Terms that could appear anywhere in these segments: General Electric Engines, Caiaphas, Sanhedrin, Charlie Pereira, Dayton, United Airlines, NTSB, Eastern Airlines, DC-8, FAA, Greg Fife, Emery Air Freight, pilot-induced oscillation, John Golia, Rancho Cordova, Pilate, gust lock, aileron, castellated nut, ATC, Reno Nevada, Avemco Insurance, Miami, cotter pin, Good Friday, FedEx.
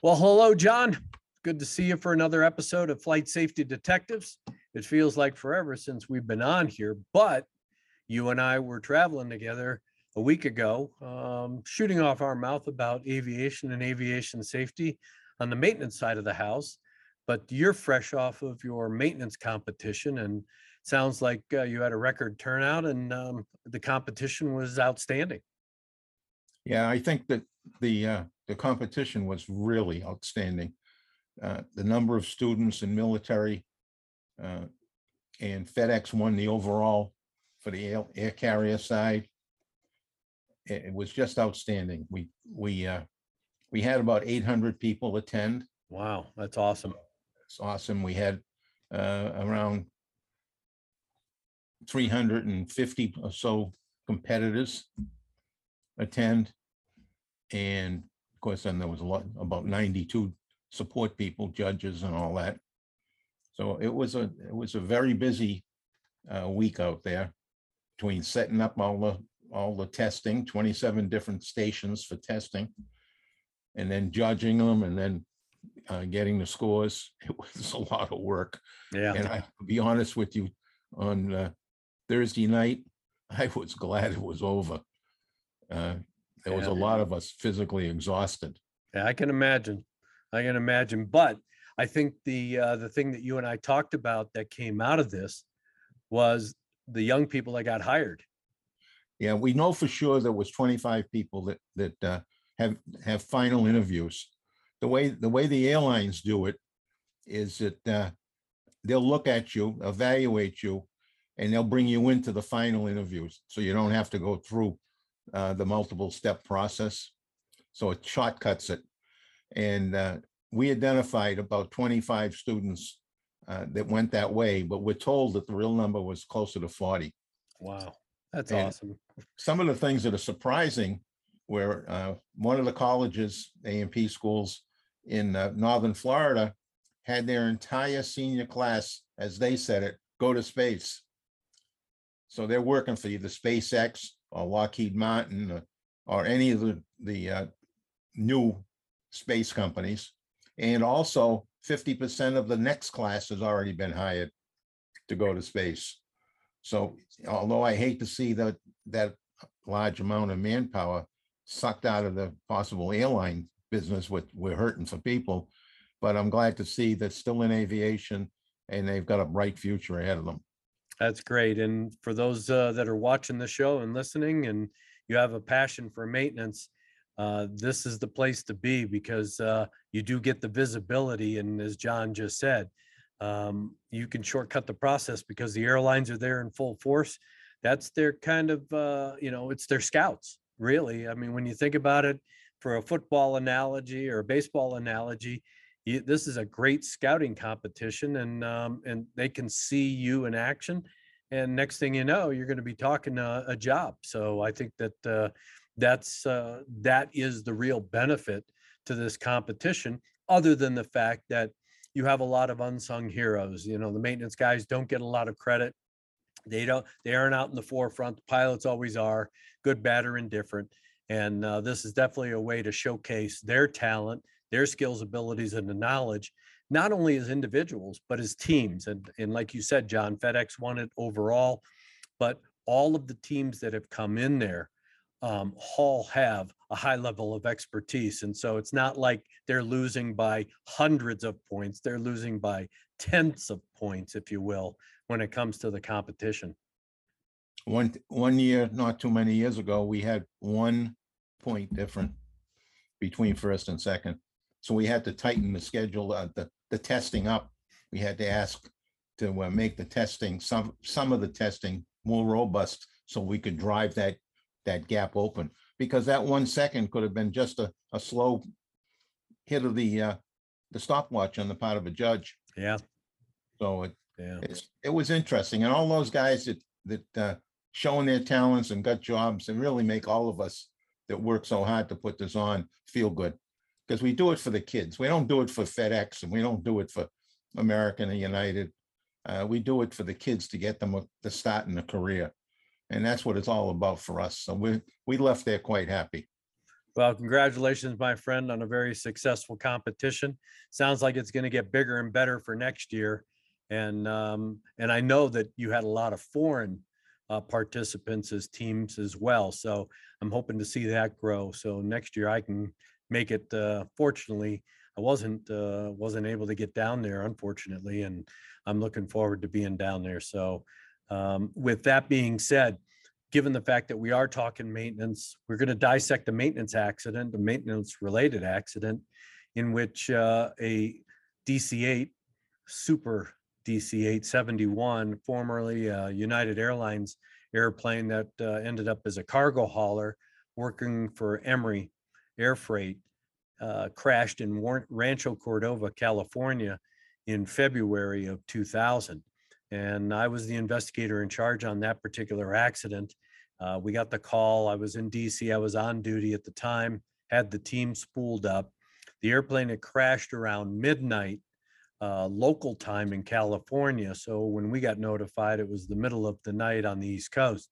Well, hello, John. Good to see you for another episode of Flight Safety Detectives. It feels like forever since we've been on here, but you and I were traveling together a week ago, shooting off our mouth about aviation and aviation safety on the maintenance side of the house. But you're fresh off of your maintenance competition, and sounds like you had a record turnout, and the competition was outstanding. Yeah, I think that the competition was really outstanding. The number of students and military, and FedEx won the overall for the air carrier side. It was just outstanding. We had about 800 people attend. Wow, that's awesome. It's awesome. We had around 350 or so competitors attend, and of course, then there was a lot, about 92 support people, judges, and all that. So it was a very busy week out there, between setting up all the testing, 27 different stations for testing, and then judging them, and then getting the scores. It was a lot of work. Yeah. And I'll be honest with you, on Thursday night, I was glad it was over. There was a lot of us physically exhausted. Yeah, I can imagine. But I think the thing that you and I talked about that came out of this was the young people that got hired. Yeah, we know for sure there was 25 people that have final interviews. The way the airlines do it is that they'll look at you, evaluate you, and they'll bring you into the final interviews, so you don't have to go through the multiple step process. So it shortcuts it. And we identified about 25 students that went that way, but we're told that the real number was closer to 40. Wow, that's awesome. Some of the things that are surprising were one of the colleges, A&P schools, in Northern Florida had their entire senior class, as they said it, go to space. So they're working for either SpaceX or Lockheed Martin or any of the new space companies. And also 50% of the next class has already been hired to go to space. So although I hate to see that large amount of manpower sucked out of the possible airline business, which we're hurting for people, but I'm glad to see that's still in aviation and they've got a bright future ahead of them. That's great. And for those that are watching the show and listening, and you have a passion for maintenance, this is the place to be, because you do get the visibility. And as John just said, you can shortcut the process because the airlines are there in full force. That's their kind of, it's their scouts, really. I mean, when you think about it, for a football analogy or a baseball analogy, this is a great scouting competition, and they can see you in action. And next thing you know, you're going to be talking a job. So I think that that is the real benefit to this competition, other than the fact that you have a lot of unsung heroes. You know, the maintenance guys don't get a lot of credit. They aren't out in the forefront. The pilots always are, good, bad, or indifferent. And this is definitely a way to showcase their talent, their skills, abilities, and the knowledge, not only as individuals, but as teams. And like you said, John, FedEx won it overall, but all of the teams that have come in there all have a high level of expertise. And so it's not like they're losing by hundreds of points, they're losing by tenths of points, if you will, when it comes to the competition. One year, not too many years ago, we had 1 point different between first and second. So we had to tighten the schedule, the testing up. We had to ask to make the testing, some of the testing more robust so we could drive that gap open, because that 1 second could have been just a slow hit of the stopwatch on the part of a judge. Yeah. So it was interesting. And all those guys that showing their talents and got jobs, and really make all of us that work so hard to put this on feel good, because we do it for the kids. We don't do it for FedEx, and we don't do it for American and United. We do it for the kids to get them the start in a career. And that's what it's all about for us. So we left there quite happy. Well, congratulations, my friend, on a very successful competition. Sounds like it's going to get bigger and better for next year. And I know that you had a lot of foreign participants as teams as well. So I'm hoping to see that grow. So next year I can make it. Fortunately, I wasn't able to get down there, unfortunately, and I'm looking forward to being down there. So with that being said, given the fact that we are talking maintenance, we're going to dissect the maintenance accident, the maintenance related accident in which a DC-8 Super DC-871, formerly a United Airlines airplane that ended up as a cargo hauler working for Emery Air Freight, crashed in Rancho Cordova, California in February of 2000. And I was the investigator in charge on that particular accident. We got the call. I was in DC. I was on duty at the time, had the team spooled up. The airplane had crashed around midnight local time in California. So when we got notified, it was the middle of the night on the East Coast.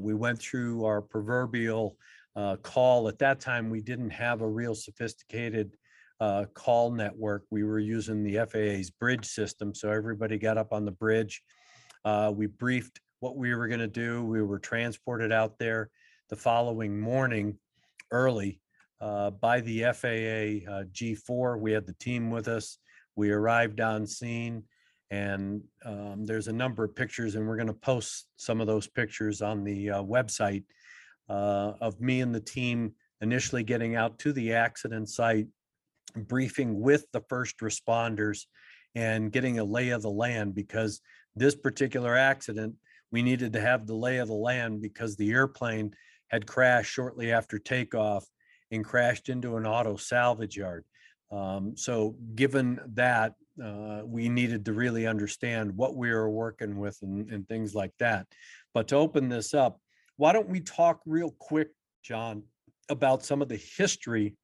We went through our proverbial call. At that time, we didn't have a real sophisticated call network. We were using the FAA's bridge system. So everybody got up on the bridge. We briefed what we were going to do. We were transported out there the following morning early by the FAA G4. We had the team with us. We arrived on scene, and there's a number of pictures, and we're going to post some of those pictures on the website of me and the team initially getting out to the accident site, briefing with the first responders and getting a lay of the land, because this particular accident, we needed to have the lay of the land because the airplane had crashed shortly after takeoff and crashed into an auto salvage yard. So given that, we needed to really understand what we were working with and things like that. But to open this up, why don't we talk real quick, John, about some of the history,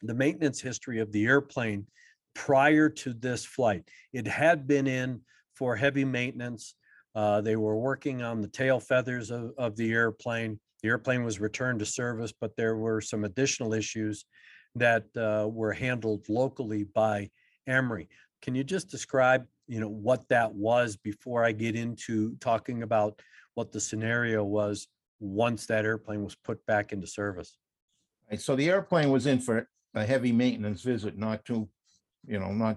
the maintenance history of the airplane prior to this flight. It had been in for heavy maintenance. They were working on the tail feathers of the airplane. The airplane was returned to service, but there were some additional issues that were handled locally by Emery. Can you just describe, what that was before I get into talking about what the scenario was once that airplane was put back into service? So the airplane was in for a heavy maintenance visit, not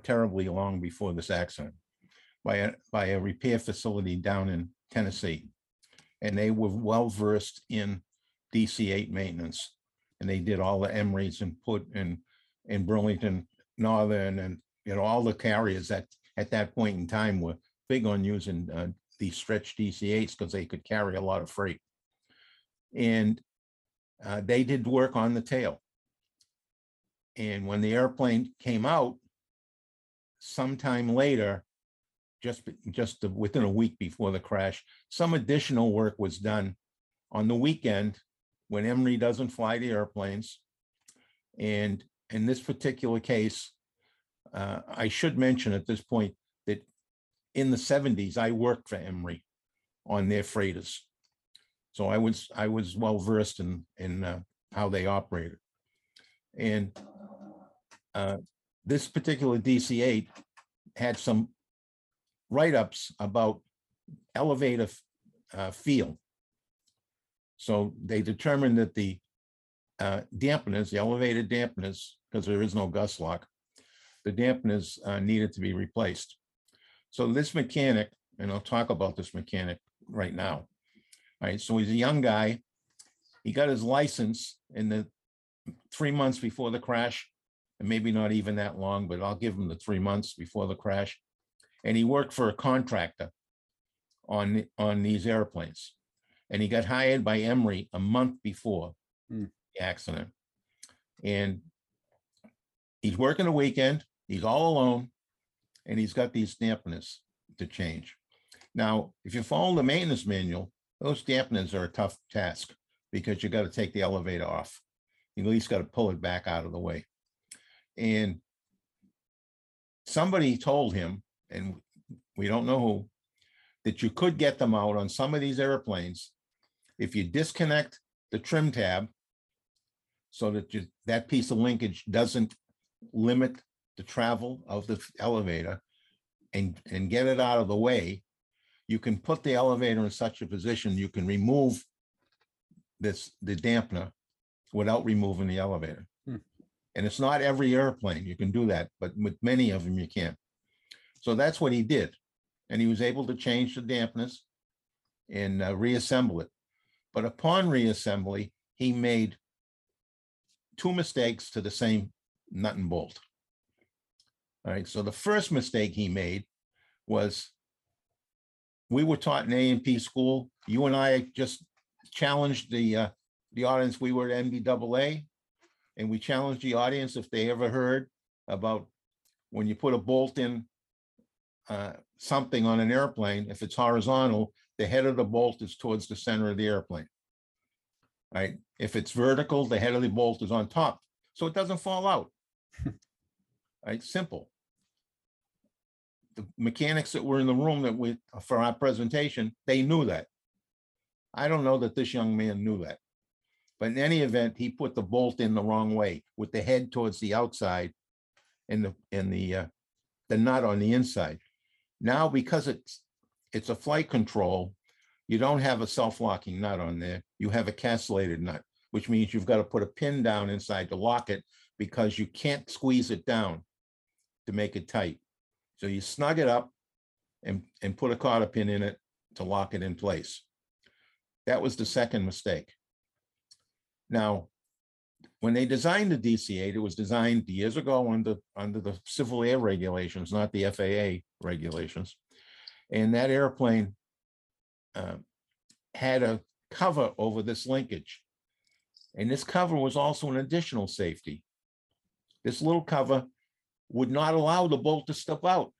terribly long before this accident, by a repair facility down in Tennessee, and they were well versed in DC-8 maintenance, and they did all the Emerys and put in Burlington Northern, and all the carriers that at that point in time were big on using these stretch DC-8s because they could carry a lot of freight, and they did work on the tail. And when the airplane came out sometime later, just within a week before the crash, some additional work was done on the weekend when Emery doesn't fly the airplanes. And in this particular case, I should mention at this point that in the 70s, I worked for Emery on their freighters. So I was well versed in how they operated. And this particular DC-8 had some write-ups about elevator feel. So they determined that the dampness, the elevated dampness, because there is no gust lock, the dampness needed to be replaced. So this mechanic, and I'll talk about this mechanic right now. All right, so he's a young guy. He got his license in the 3 months before the crash, and maybe not even that long, but I'll give him the 3 months before the crash. And he worked for a contractor on these airplanes. And he got hired by Emery a month before the accident. And he's working a weekend, he's all alone, and he's got these dampeners to change. Now, if you follow the maintenance manual, those dampeners are a tough task because you got to take the elevator off. You at least got to pull it back out of the way. And somebody told him, and we don't know who, that you could get them out on some of these airplanes if you disconnect the trim tab so that that piece of linkage doesn't limit the travel of the elevator and get it out of the way. You can put the elevator in such a position you can remove the dampener without removing the elevator. And it's not every airplane you can do that, but with many of them you can. So that's what he did. And he was able to change the dampness and reassemble it. But upon reassembly, he made two mistakes to the same nut and bolt. All right, so the first mistake he made was, we were taught in A&P school, you and I just challenged the audience, we were at NBAA, and we challenged the audience if they ever heard about when you put a bolt in, something on an airplane, if it's horizontal, the head of the bolt is towards the center of the airplane, right? If it's vertical, the head of the bolt is on top, so it doesn't fall out, right? Simple. The mechanics that were in the room for our presentation, they knew that. I don't know that this young man knew that, but in any event, he put the bolt in the wrong way with the head towards the outside and the nut on the inside. Now, because it's a flight control, you don't have a self-locking nut on there. You have a castellated nut, which means you've got to put a pin down inside to lock it because you can't squeeze it down to make it tight. So you snug it up and put a cotter pin in it to lock it in place. That was the second mistake. Now, when they designed the DC-8, it was designed years ago under the Civil Air regulations, not the FAA regulations. And that airplane had a cover over this linkage. And this cover was also an additional safety. This little cover would not allow the bolt to step out.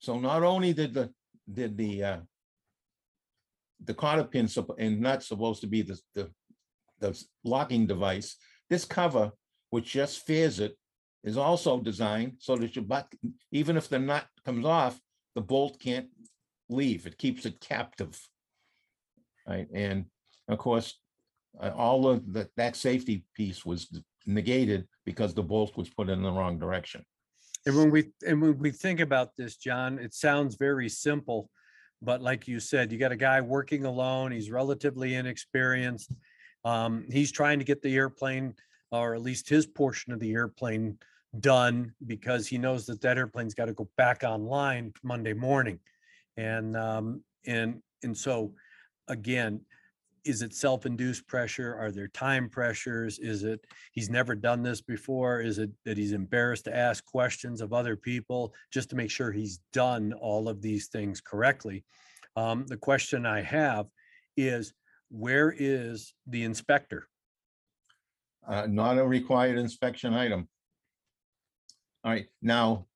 So not only did the cotter pin and nut supposed to be the locking device, this cover, which just fares it, is also designed so that your butt, even if the nut comes off, the bolt can't leave. It keeps it captive, right? And of course, all of that safety piece was negated because the bolt was put in the wrong direction. And when we think about this, John, it sounds very simple, but like you said, you got a guy working alone. He's relatively inexperienced. He's trying to get the airplane, or at least his portion of the airplane, done because he knows that airplane's got to go back online Monday morning. And so, again, is it self-induced pressure? Are there time pressures? Is it he's never done this before? Is it that he's embarrassed to ask questions of other people just to make sure he's done all of these things correctly? The question I have is, where is the inspector? Not a required inspection item. All right, now,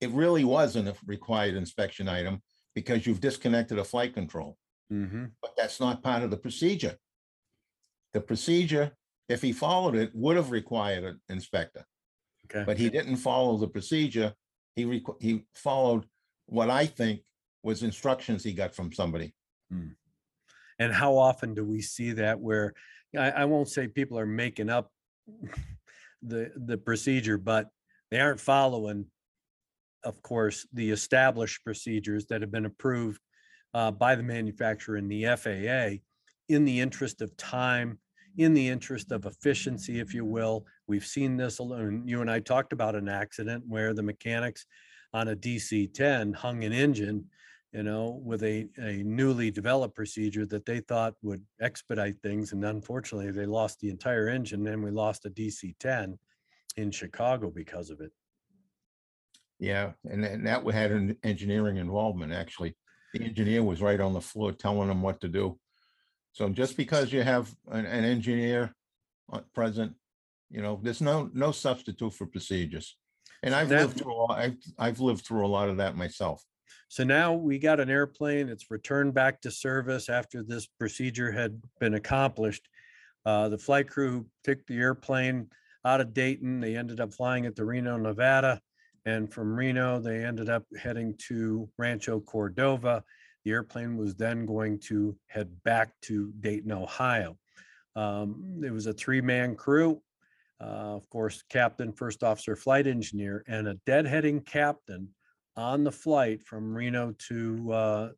it really wasn't a required inspection item because you've disconnected a flight control, but that's not part of the procedure. The procedure, if he followed it, would have required an inspector, but he didn't follow the procedure. He followed what I think was instructions he got from somebody. And how often do we see that where, I won't say people are making up the procedure, but they aren't following, of course, the established procedures that have been approved by the manufacturer and the FAA in the interest of time, in the interest of efficiency, if you will. We've seen this alone. You and I talked about an accident where the mechanics on a DC-10 hung an engine, you know, with a newly developed procedure that they thought would expedite things. And unfortunately, they lost the entire engine, and we lost a DC-10 in Chicago because of it. Yeah, and that had an engineering involvement, actually. The engineer was right on the floor telling them what to do. So just because you have an engineer present, you know, there's no substitute for procedures. And I've lived through a lot of that myself. So now we got an airplane. It's returned back to service after this procedure had been accomplished. The flight crew took the airplane out of Dayton. They ended up flying it to Reno, Nevada. And from Reno, they ended up heading to Rancho Cordova. The airplane was then going to head back to Dayton, Ohio. It was a three-man crew. Of course, captain, first officer, flight engineer, and a deadheading captain on the flight from Reno to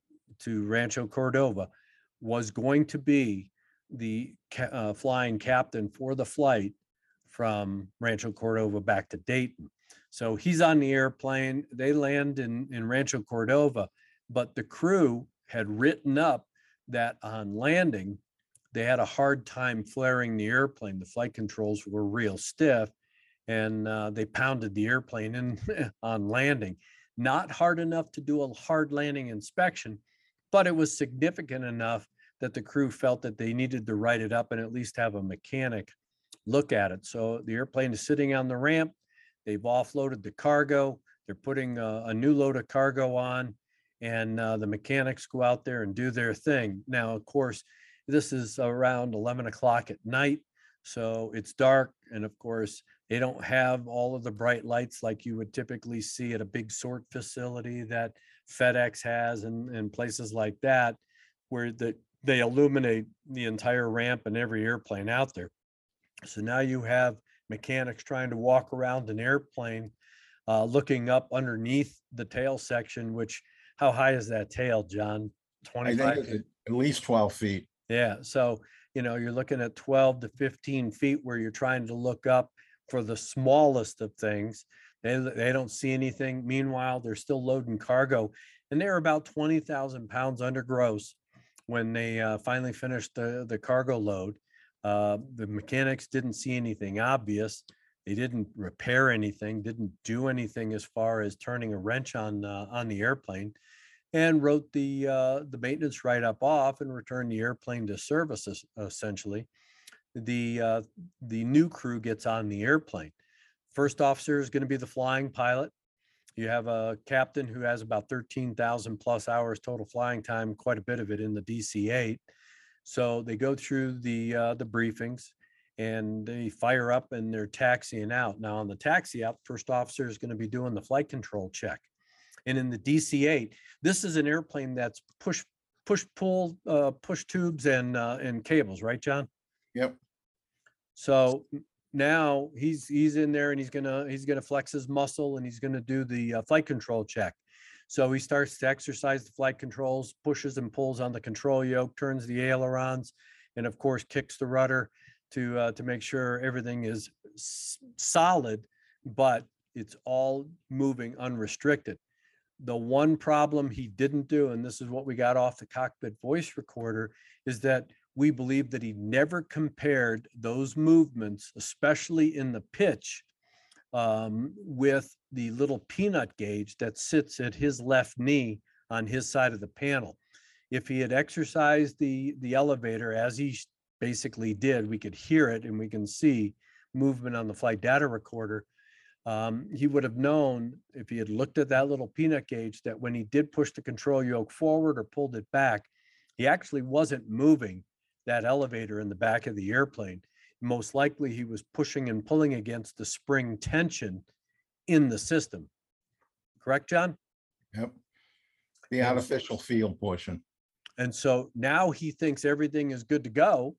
Rancho Cordova was going to be the flying captain for the flight from Rancho Cordova back to Dayton. So he's on the airplane. They land in Rancho Cordova, but the crew had written up that on landing, they had a hard time flaring the airplane. The flight controls were real stiff, and they pounded the airplane in on landing. Not hard enough to do a hard landing inspection, but it was significant enough that the crew felt that they needed to write it up and at least have a mechanic look at it. So the airplane is sitting on the ramp. They've offloaded the cargo. They're putting a new load of cargo on, and the mechanics go out there and do their thing. Now, of course, this is around 11 o'clock at night, so it's dark. And of course, they don't have all of the bright lights like you would typically see at a big sort facility that FedEx has and places like that, where they illuminate the entire ramp and every airplane out there. So now you have mechanics trying to walk around an airplane, looking up underneath the tail section, which, how high is that tail, John? 25 feet? I think at least 12 feet. Yeah. So, you know, you're looking at 12 to 15 feet where you're trying to look up for the smallest of things. They don't see anything. Meanwhile, they're still loading cargo, and they're about 20,000 pounds under gross when they finally finished the cargo load. The mechanics didn't see anything obvious. They didn't repair anything, didn't do anything as far as turning a wrench on the airplane, and wrote the maintenance write-up off and returned the airplane to service, essentially. The new crew gets on the airplane. First officer is going to be the flying pilot. You have a captain who has about 13,000 plus hours total flying time, quite a bit of it in the DC-8. So they go through the briefings, and they fire up, and they're taxiing out. Now, on the taxi out, first officer is going to be doing the flight control check. And in the DC-8, this is an airplane that's push-pull, push tubes and cables, right, John? Yep. So now he's in there, and he's gonna flex his muscle, and he's gonna do the flight control check. So he starts to exercise the flight controls, pushes and pulls on the control yoke, turns the ailerons, and of course kicks the rudder to make sure everything is solid, but it's all moving unrestricted. The one problem he didn't do, and this is what we got off the cockpit voice recorder, is that we believe that he never compared those movements, especially in the pitch, with the little peanut gauge that sits at his left knee on his side of the panel. If he had exercised the elevator as he basically did, we could hear it, and we can see movement on the flight data recorder. He would have known, if he had looked at that little peanut gauge, that when he did push the control yoke forward or pulled it back, he actually wasn't moving that elevator in the back of the airplane. Most likely he was pushing and pulling against the spring tension in the system. Correct, John? Yep. The artificial field portion. And so now he thinks everything is good to go.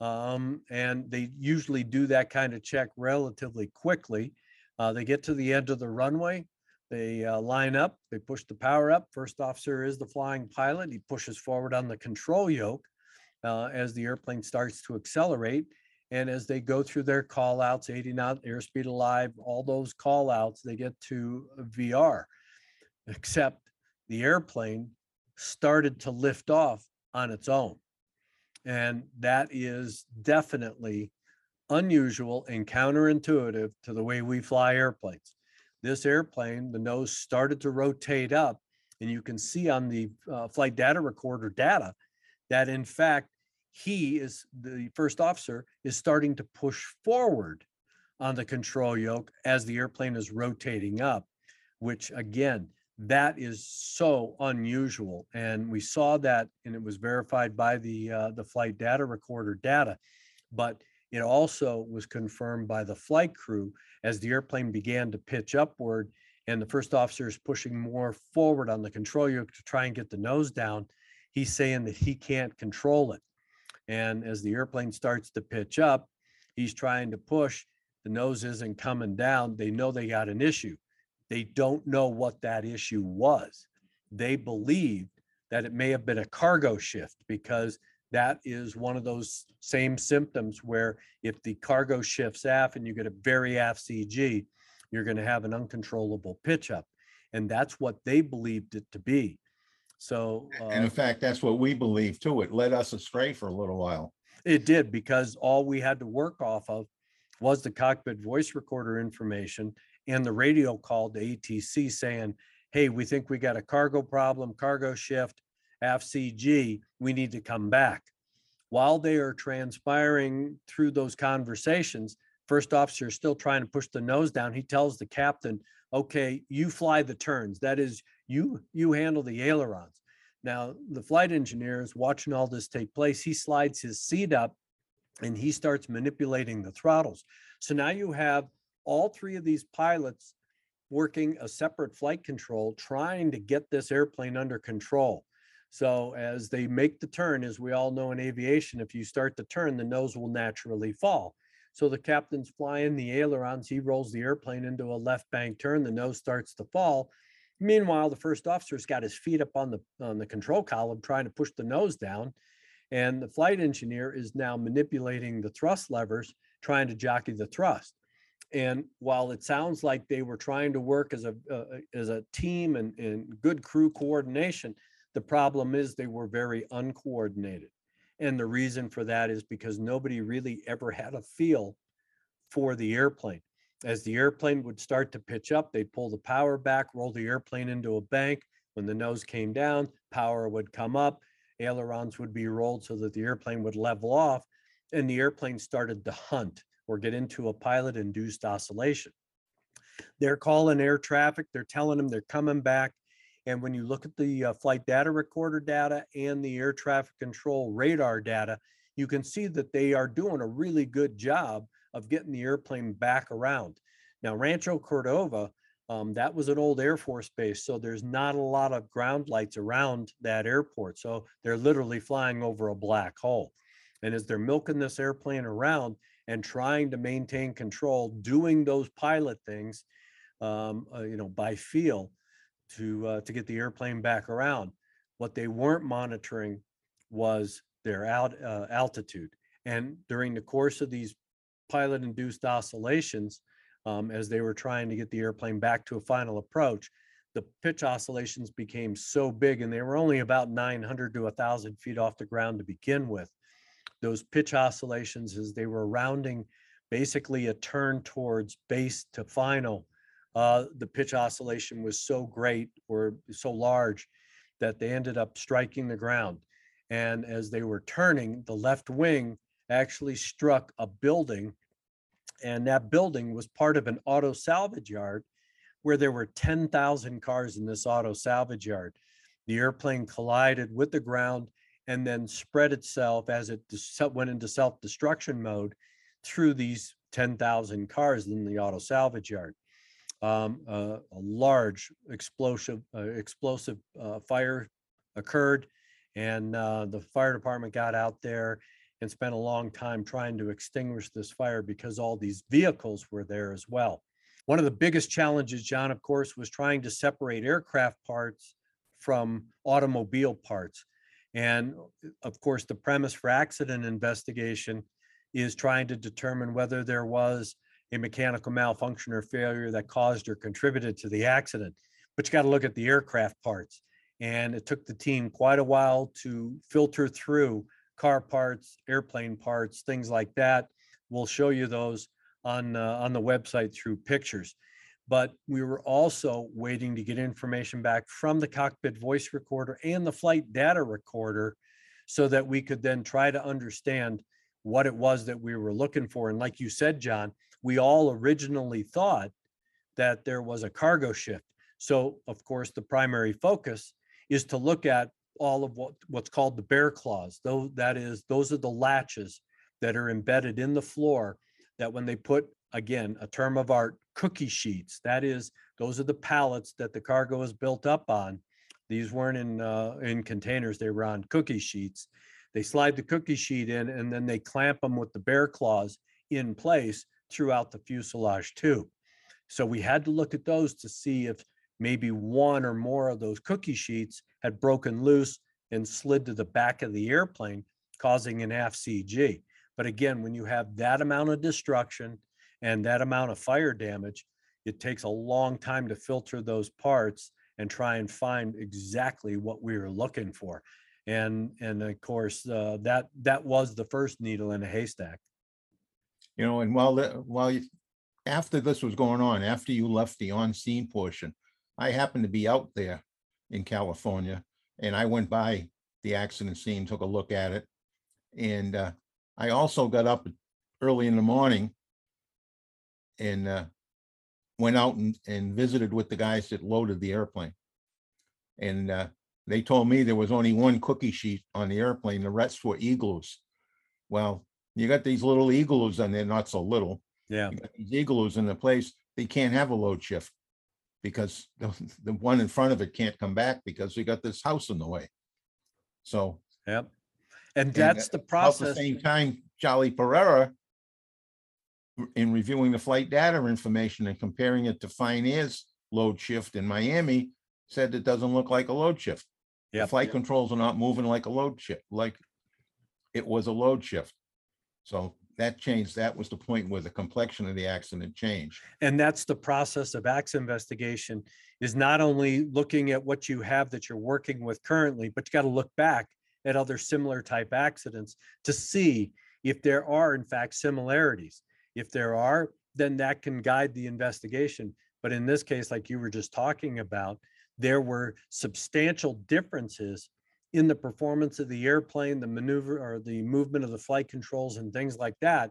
And they usually do that kind of check relatively quickly. They get to the end of the runway. They line up, they push the power up. First officer is the flying pilot. He pushes forward on the control yoke as the airplane starts to accelerate. And as they go through their call outs, 80 knot, airspeed alive, all those call outs, they get to VR, except the airplane started to lift off on its own. And that is definitely unusual and counterintuitive to the way we fly airplanes. This airplane, the nose started to rotate up, and you can see on the flight data recorder data that in fact, he is, the first officer is starting to push forward on the control yoke as the airplane is rotating up, which again, that is so unusual. And we saw that, and it was verified by the flight data recorder data, but it also was confirmed by the flight crew as the airplane began to pitch upward and the first officer is pushing more forward on the control yoke to try and get the nose down. He's saying that he can't control it. And as the airplane starts to pitch up, he's trying to push. The nose isn't coming down. They know they got an issue. They don't know what that issue was. They believed that it may have been a cargo shift because that is one of those same symptoms where if the cargo shifts aft and you get a very aft CG, you're going to have an uncontrollable pitch up. And that's what they believed it to be. So, and in fact, that's what we believe too. It led us astray for a little while. It did, because all we had to work off of was the cockpit voice recorder information and the radio call to ATC saying, hey, we think we got a cargo problem, cargo shift, FCG, we need to come back. While they are transpiring through those conversations, first officer is still trying to push the nose down. He tells the captain, okay, you fly the turns. That is, you handle the ailerons. Now, the flight engineer is watching all this take place. He slides his seat up and he starts manipulating the throttles. So now you have all three of these pilots working a separate flight control, trying to get this airplane under control. So as they make the turn, as we all know in aviation, if you start the turn, the nose will naturally fall. So the captain's flying the ailerons, he rolls the airplane into a left bank turn, the nose starts to fall. Meanwhile, the first officer's got his feet up on the control column trying to push the nose down. And the flight engineer is now manipulating the thrust levers, trying to jockey the thrust. And while it sounds like they were trying to work as a team and good crew coordination, the problem is they were very uncoordinated. And the reason for that is because nobody really ever had a feel for the airplane. As the airplane would start to pitch up, they'd pull the power back, roll the airplane into a bank. When the nose came down, power would come up, ailerons would be rolled so that the airplane would level off, and the airplane started to hunt or get into a pilot-induced oscillation. They're calling air traffic, they're telling them they're coming back. And when you look at the flight data recorder data and the air traffic control radar data, you can see that they are doing a really good job of getting the airplane back around. Now, Rancho Cordova, that was an old Air Force base, so there's not a lot of ground lights around that airport. So they're literally flying over a black hole. And as they're milking this airplane around and trying to maintain control, doing those pilot things, by feel, to get the airplane back around. What they weren't monitoring was their altitude. And during the course of these pilot-induced oscillations, as they were trying to get the airplane back to a final approach, the pitch oscillations became so big, and they were only about 900 to 1,000 feet off the ground to begin with. Those pitch oscillations, as they were rounding basically a turn towards base to final, the pitch oscillation was so great or so large that they ended up striking the ground. And as they were turning, the left wing actually struck a building, and that building was part of an auto salvage yard where there were 10,000 cars in this auto salvage yard. The airplane collided with the ground and then spread itself as it went into self-destruction mode through these 10,000 cars in the auto salvage yard. A large explosive fire occurred, and the fire department got out there and spent a long time trying to extinguish this fire because all these vehicles were there as well. One of the biggest challenges, John, of course, was trying to separate aircraft parts from automobile parts. And of course, the premise for accident investigation is trying to determine whether there was a mechanical malfunction or failure that caused or contributed to the accident. But you got to look at the aircraft parts. And it took the team quite a while to filter through car parts, airplane parts, things like that. We'll show you those on the website through pictures. But we were also waiting to get information back from the cockpit voice recorder and the flight data recorder so that we could then try to understand what it was that we were looking for. And like you said, John, we all originally thought that there was a cargo shift. So, of course, the primary focus is to look at all of what's called the bear claws. Those are the latches that are embedded in the floor that when they put, again, a term of art, cookie sheets, that is, those are the pallets that the cargo is built up on. These weren't in containers, they were on cookie sheets. They slide the cookie sheet in and then they clamp them with the bear claws in place throughout the fuselage too. So we had to look at those to see if maybe one or more of those cookie sheets had broken loose and slid to the back of the airplane, causing an AFCG. But again, when you have that amount of destruction and that amount of fire damage, it takes a long time to filter those parts and try and find exactly what we were looking for. And of course, that was the first needle in a haystack. You know, and after this was going on, after you left the on-scene portion, I happened to be out there in California, and I went by the accident scene, took a look at it. And I also got up early in the morning and went out and visited with the guys that loaded the airplane. And they told me there was only one cookie sheet on the airplane. The rest were igloos. Well, you got these little igloos, and they're not so little. Yeah. You got these igloos in the place, they can't have a load shift, because the one in front of it can't come back because we got this house in the way. So, yep. And that's the process. At the same time, Charlie Pereira, in reviewing the flight data information and comparing it to Fine Air's load shift in Miami, said it doesn't look like a load shift. Yep. The flight controls are not moving like a load shift, like it was a load shift. So that changed. That was the point where the complexion of the accident changed. And that's the process of accident investigation, is not only looking at what you have that you're working with currently, but you got to look back at other similar type accidents to see if there are, in fact, similarities. If there are, then that can guide the investigation. But in this case, like you were just talking about, there were substantial differences in the performance of the airplane, the maneuver or the movement of the flight controls and things like that,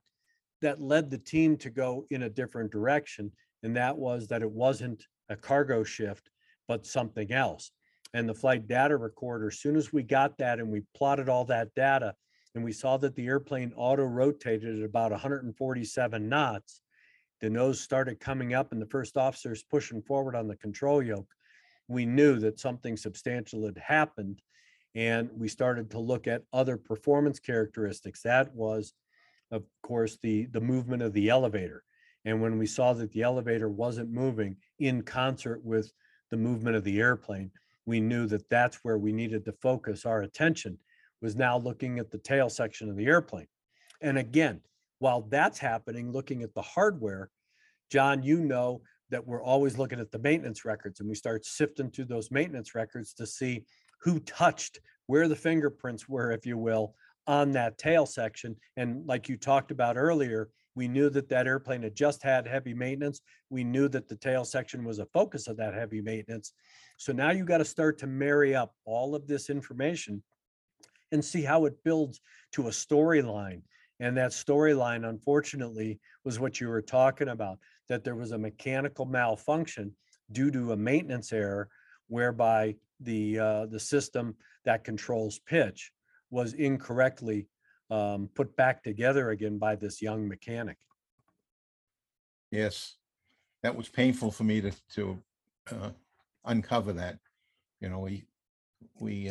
that led the team to go in a different direction. And that was that it wasn't a cargo shift, but something else. And the flight data recorder, as soon as we got that and we plotted all that data, and we saw that the airplane auto-rotated at about 147 knots, the nose started coming up and the first officer's pushing forward on the control yoke, we knew that something substantial had happened. And we started to look at other performance characteristics. That was, of course, the movement of the elevator. And when we saw that the elevator wasn't moving in concert with the movement of the airplane, we knew that that's where we needed to focus our attention, was now looking at the tail section of the airplane. And again, while that's happening, looking at the hardware, John, you know that we're always looking at the maintenance records, and we start sifting through those maintenance records to see who touched, where the fingerprints were, if you will, on that tail section. And like you talked about earlier, we knew that that airplane had just had heavy maintenance. We knew that the tail section was a focus of that heavy maintenance. So now you got to start to marry up all of this information and see how it builds to a storyline. And that storyline, unfortunately, was what you were talking about, that there was a mechanical malfunction due to a maintenance error whereby the system that controls pitch was incorrectly put back together again by this young mechanic. Yes, that was painful for me to uncover that. You know, we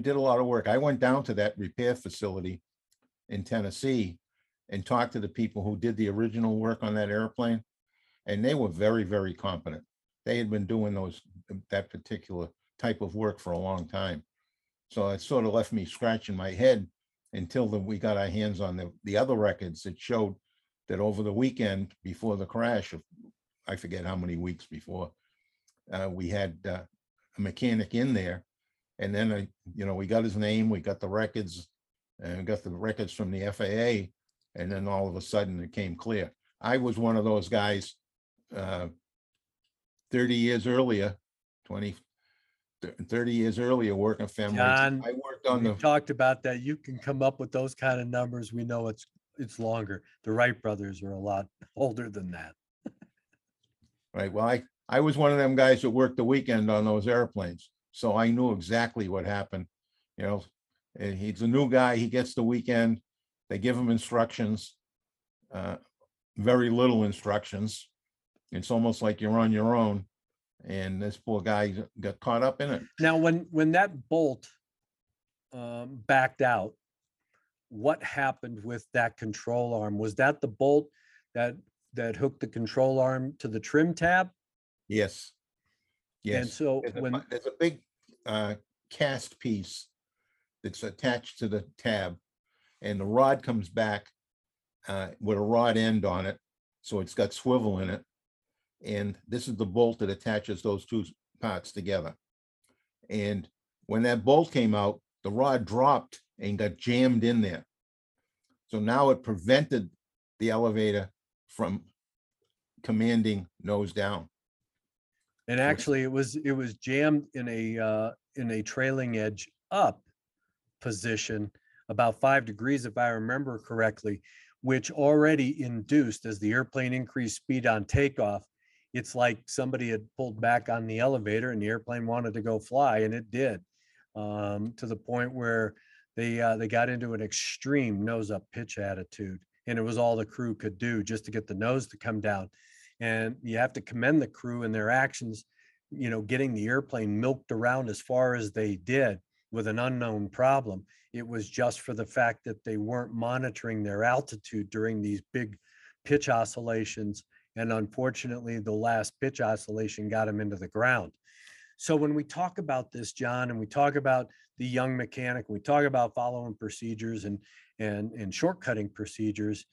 did a lot of work. I went down to that repair facility in Tennessee and talked to the people who did the original work on that airplane. and they were very, very competent. They had been doing that particular type of work for a long time. So it sort of left me scratching my head until we got our hands on the other records that showed that over the weekend before the crash, I forget how many weeks before, we had a mechanic in there. And then, we got his name, we got the records, and we got the records from the FAA. And then all of a sudden it came clear. I was one of those guys 30 years earlier working family. John, I worked on we talked about that. You can come up with those kind of numbers. We know it's longer. The Wright brothers are a lot older than that. Right. Well, I was one of them guys that worked the weekend on those airplanes. So I knew exactly what happened. And he's a new guy. He gets the weekend. They give him instructions, very little instructions. It's almost like you're on your own. And this poor guy got caught up in it. Now, when that bolt backed out, what happened with that control arm? Was that the bolt that hooked the control arm to the trim tab? Yes. And so there's a big cast piece that's attached to the tab, and the rod comes back with a rod end on it, so it's got swivel in it. And this is the bolt that attaches those two parts together. And when that bolt came out, the rod dropped and got jammed in there. So now it prevented the elevator from commanding nose down. And actually, it was jammed in a trailing edge up position, about 5 degrees, if I remember correctly, which already induced, as the airplane increased speed on takeoff, it's like somebody had pulled back on the elevator and the airplane wanted to go fly, and it did, to the point where they got into an extreme nose up pitch attitude, and it was all the crew could do just to get the nose to come down. And you have to commend the crew and their actions, getting the airplane milked around as far as they did with an unknown problem. It was just for the fact that they weren't monitoring their altitude during these big pitch oscillations. And unfortunately, the last pitch oscillation got him into the ground. So when we talk about this, John, and we talk about the young mechanic, we talk about following procedures and shortcutting procedures,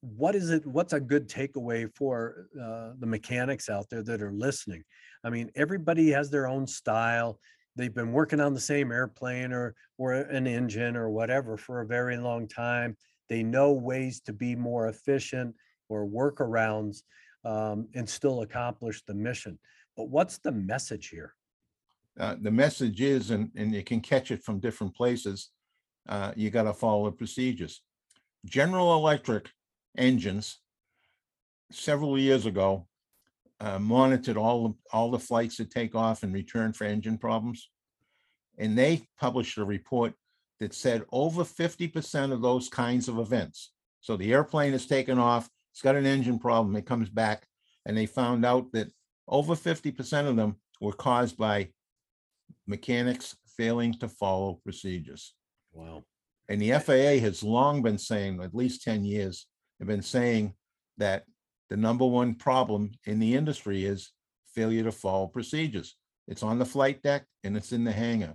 what's a good takeaway for the mechanics out there that are listening? I mean, everybody has their own style. They've been working on the same airplane or an engine or whatever for a very long time. They know ways to be more efficient or workarounds and still accomplish the mission. But what's the message here? The message is, and you can catch it from different places, you got to follow the procedures. General Electric Engines, several years ago, monitored all the flights that take off and return for engine problems. And they published a report that said over 50% of those kinds of events. So the airplane is taken off, it's got an engine problem, it comes back, and they found out that over 50% of them were caused by mechanics failing to follow procedures. Wow. And the FAA has long been saying, at least 10 years, they've been saying that the number one problem in the industry is failure to follow procedures. It's on the flight deck and it's in the hangar.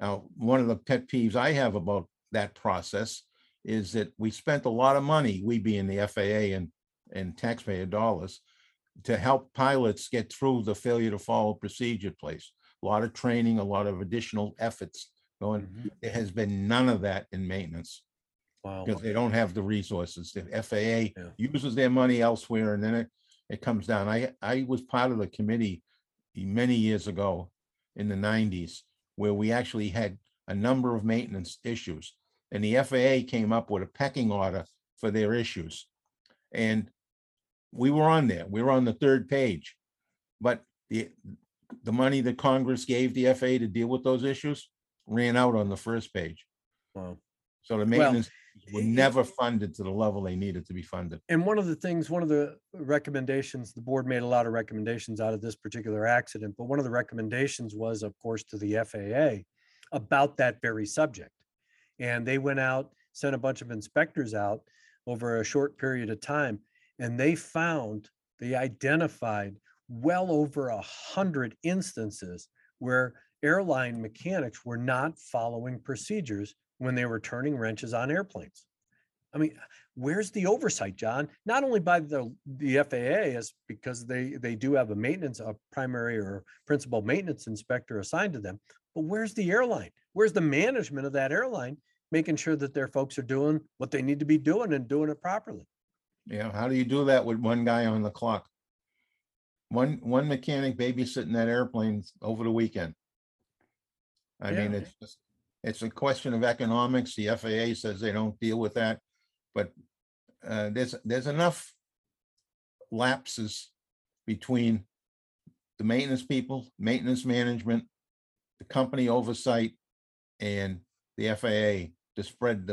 Now, one of the pet peeves I have about that process is that we spent a lot of money, we being the FAA and taxpayer dollars, to help pilots get through the failure to follow procedure place. A lot of training, a lot of additional efforts going. Mm-hmm. There has been none of that in maintenance. Wow. Because they don't have the resources. The FAA uses their money elsewhere, and then it comes down. I was part of the committee many years ago in the 90s, where we actually had a number of maintenance issues. And the FAA came up with a pecking order for their issues. And we were on there. We were on the third page. But the money that Congress gave the FAA to deal with those issues ran out on the first page. Wow. So the maintenance were never funded to the level they needed to be funded. And one of the recommendations, the board made a lot of recommendations out of this particular accident, but one of the recommendations was, of course, to the FAA about that very subject. And they went out, sent a bunch of inspectors out over a short period of time, and they found they identified well over 100 instances where airline mechanics were not following procedures when they were turning wrenches on airplanes. I mean, where's the oversight, John? Not only by the FAA, is because they do have a primary or principal maintenance inspector assigned to them, but where's the airline? Where's the management of that airline making sure that their folks are doing what they need to be doing and doing it properly? Yeah, how do you do that with one guy on the clock? One mechanic babysitting that airplane over the weekend. I mean, it's a question of economics. The FAA says they don't deal with that, but there's enough lapses between the maintenance people, maintenance management, the company oversight, and the FAA to spread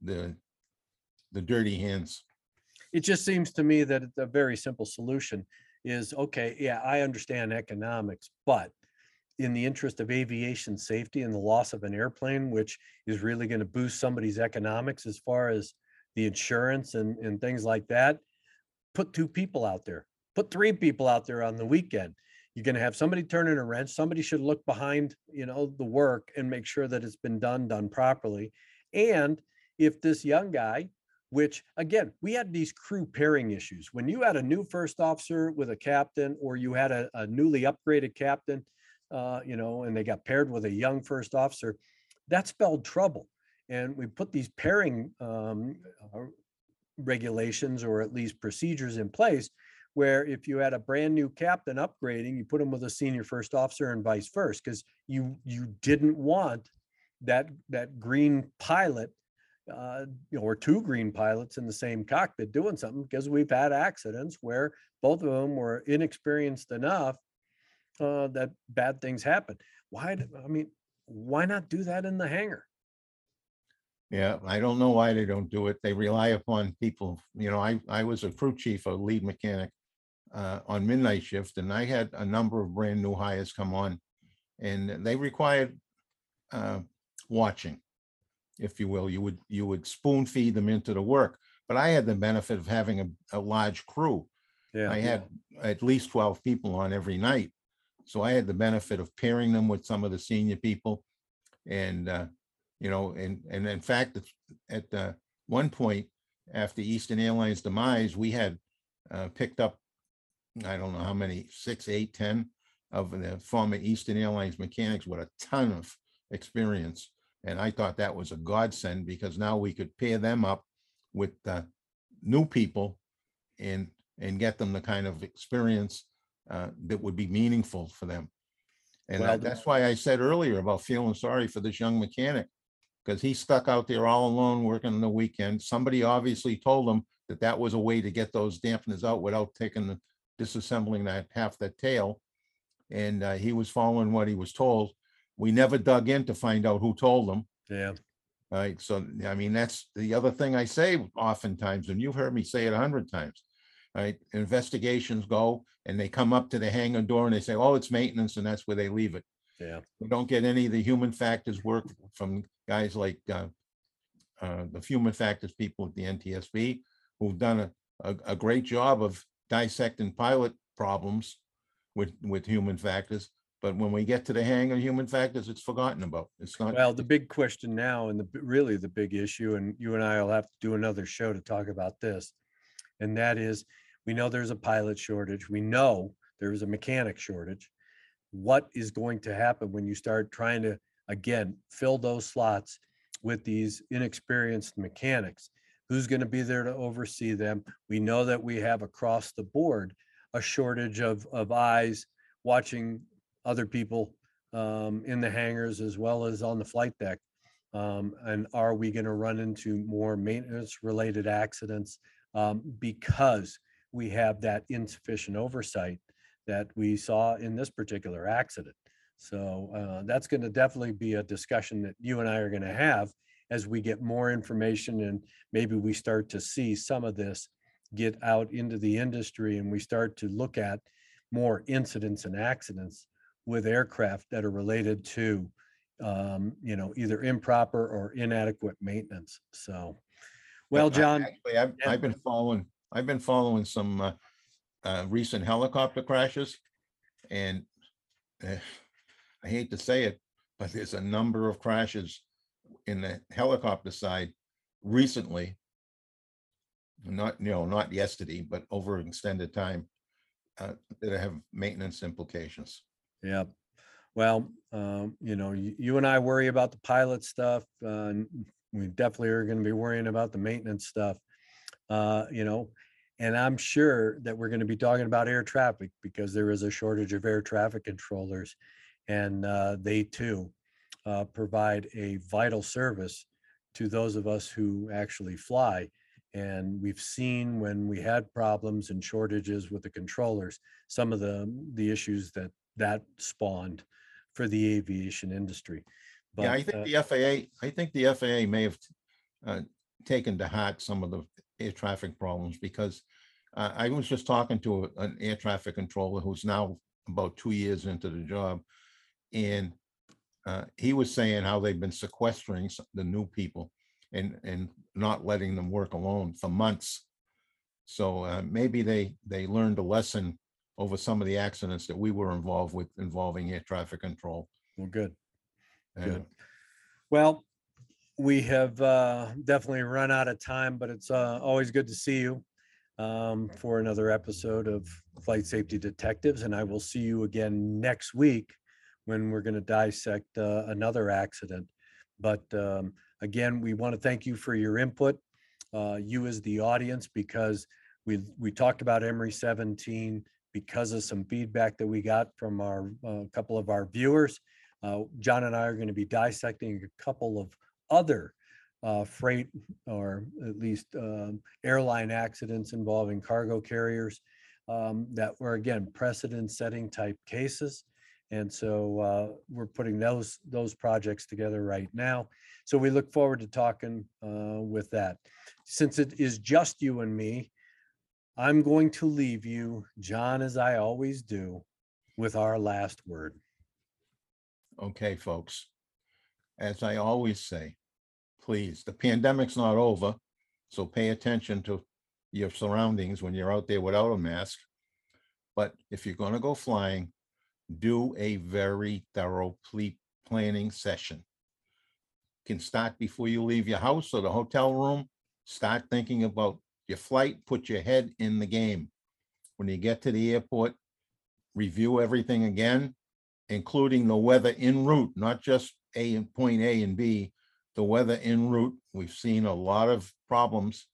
the dirty hands. It just seems to me that a very simple solution is, okay, yeah, I understand economics, but in the interest of aviation safety and the loss of an airplane, which is really going to boost somebody's economics as far as the insurance and things like that, put two people out there, put three people out there on the weekend. You're going to have somebody turning a wrench. Somebody should look behind, the work and make sure that it's been done properly. And if this young guy, which again, we had these crew pairing issues. When you had a new first officer with a captain, or you had a newly upgraded captain, and they got paired with a young first officer, that spelled trouble. And we put these pairing regulations, or at least procedures, in place, where if you had a brand new captain upgrading, you put him with a senior first officer and vice versa, because you didn't want that green pilot or two green pilots in the same cockpit doing something, because we've had accidents where both of them were inexperienced enough that bad things happen. Why not do that in the hangar? Yeah, I don't know why they don't do it. They rely upon people. I was a crew chief, a lead mechanic on midnight shift, and I had a number of brand new hires come on, and they required watching, if you will. You would spoon feed them into the work, but I had the benefit of having a large crew. Yeah, I had at least 12 people on every night. So I had the benefit of pairing them with some of the senior people. And, and in fact, at one point after Eastern Airlines demise, we had picked up, I don't know how many, 6, 8, 10 of the former Eastern Airlines mechanics with a ton of experience. And I thought that was a godsend, because now we could pair them up with new people and get them the kind of experience that would be meaningful for them. And that's why I said earlier about feeling sorry for this young mechanic, because he's stuck out there all alone working on the weekend. Somebody obviously told him that was a way to get those dampeners out without disassembling that half the tail. And he was following what he was told. We never dug in to find out who told them. Yeah. All right. So, that's the other thing I say oftentimes, and you've heard me say it 100 times, right? Investigations go and they come up to the hangar door and they say, oh, it's maintenance. And that's where they leave it. Yeah. We don't get any of the human factors work from guys like the human factors people at the NTSB, who've done a great job of dissecting pilot problems with human factors. But when we get to the hang of human factors, it's forgotten about. It's not. Well, the big question now, and really the big issue, and you and I will have to do another show to talk about this, and that is, we know there's a pilot shortage. We know there is a mechanic shortage. What is going to happen when you start trying to, again, fill those slots with these inexperienced mechanics? Who's going to be there to oversee them? We know that we have across the board a shortage of eyes watching other people in the hangars as well as on the flight deck. And are we going to run into more maintenance related accidents because we have that insufficient oversight that we saw in this particular accident? So that's going to definitely be a discussion that you and I are going to have as we get more information, and maybe we start to see some of this get out into the industry and we start to look at more incidents and accidents with aircraft that are related to, either improper or inadequate maintenance. So, well, John, I've been following some recent helicopter crashes, and I hate to say it, but there's a number of crashes in the helicopter side recently, not yesterday, but over an extended time, that have maintenance implications. Yeah. Well, you and I worry about the pilot stuff. We definitely are going to be worrying about the maintenance stuff, and I'm sure that we're going to be talking about air traffic, because there is a shortage of air traffic controllers, and they too provide a vital service to those of us who actually fly. And we've seen, when we had problems and shortages with the controllers, some of the issues that spawned for the aviation industry. But, yeah, I think the FAA may have taken to heart some of the air traffic problems, because I was just talking to an air traffic controller who's now about 2 years into the job, and he was saying how they've been sequestering the new people and not letting them work alone for months. So maybe they learned a lesson over some of the accidents that we were involved with involving air traffic control. Well, good. Good. Well, we have definitely run out of time, but it's always good to see you for another episode of Flight Safety Detectives. And I will see you again next week, when we're going to dissect another accident. But again, we want to thank you for your input, you as the audience, because we talked about Emery 17 because of some feedback that we got from our couple of our viewers. John and I are going to be dissecting a couple of other freight, or at least airline accidents involving cargo carriers that were, again, precedent-setting type cases. And so we're putting those projects together right now. So we look forward to talking with that. Since it is just you and me, I'm going to leave you, John, as I always do, with our last word. Okay, folks, as I always say, please, the pandemic's not over, so pay attention to your surroundings when you're out there without a mask. But if you're going to go flying, do a very thorough planning session. You can start before you leave your house or the hotel room. Start thinking about your flight. Put your head in the game. When you get to the airport, review everything again, including the weather en route, not just point A and B, the weather en route. We've seen a lot of problems,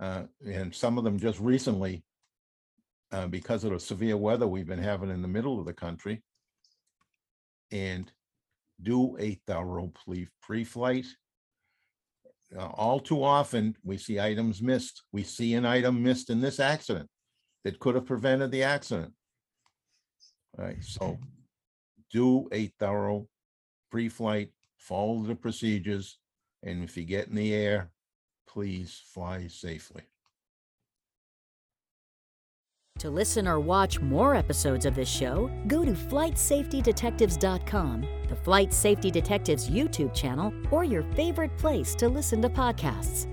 and some of them just recently because of the severe weather we've been having in the middle of the country. And do a thorough pre-flight. All too often, we see items missed. We see an item missed in this accident that could have prevented the accident. All right, so do a thorough pre-flight, follow the procedures, and if you get in the air, please fly safely. To listen or watch more episodes of this show, go to flightsafetydetectives.com, the Flight Safety Detectives YouTube channel, or your favorite place to listen to podcasts.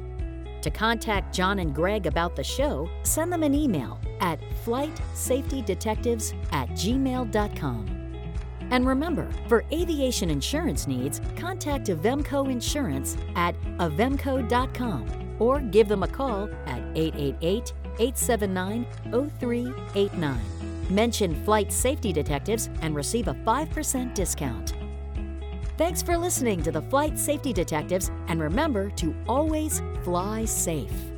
To contact John and Greg about the show, send them an email at flightsafetydetectives@gmail.com. And remember, for aviation insurance needs, contact Avemco Insurance at avemco.com or give them a call at 888-879-0389. Mention Flight Safety Detectives and receive a 5% discount. Thanks for listening to the Flight Safety Detectives, and remember to always fly safe.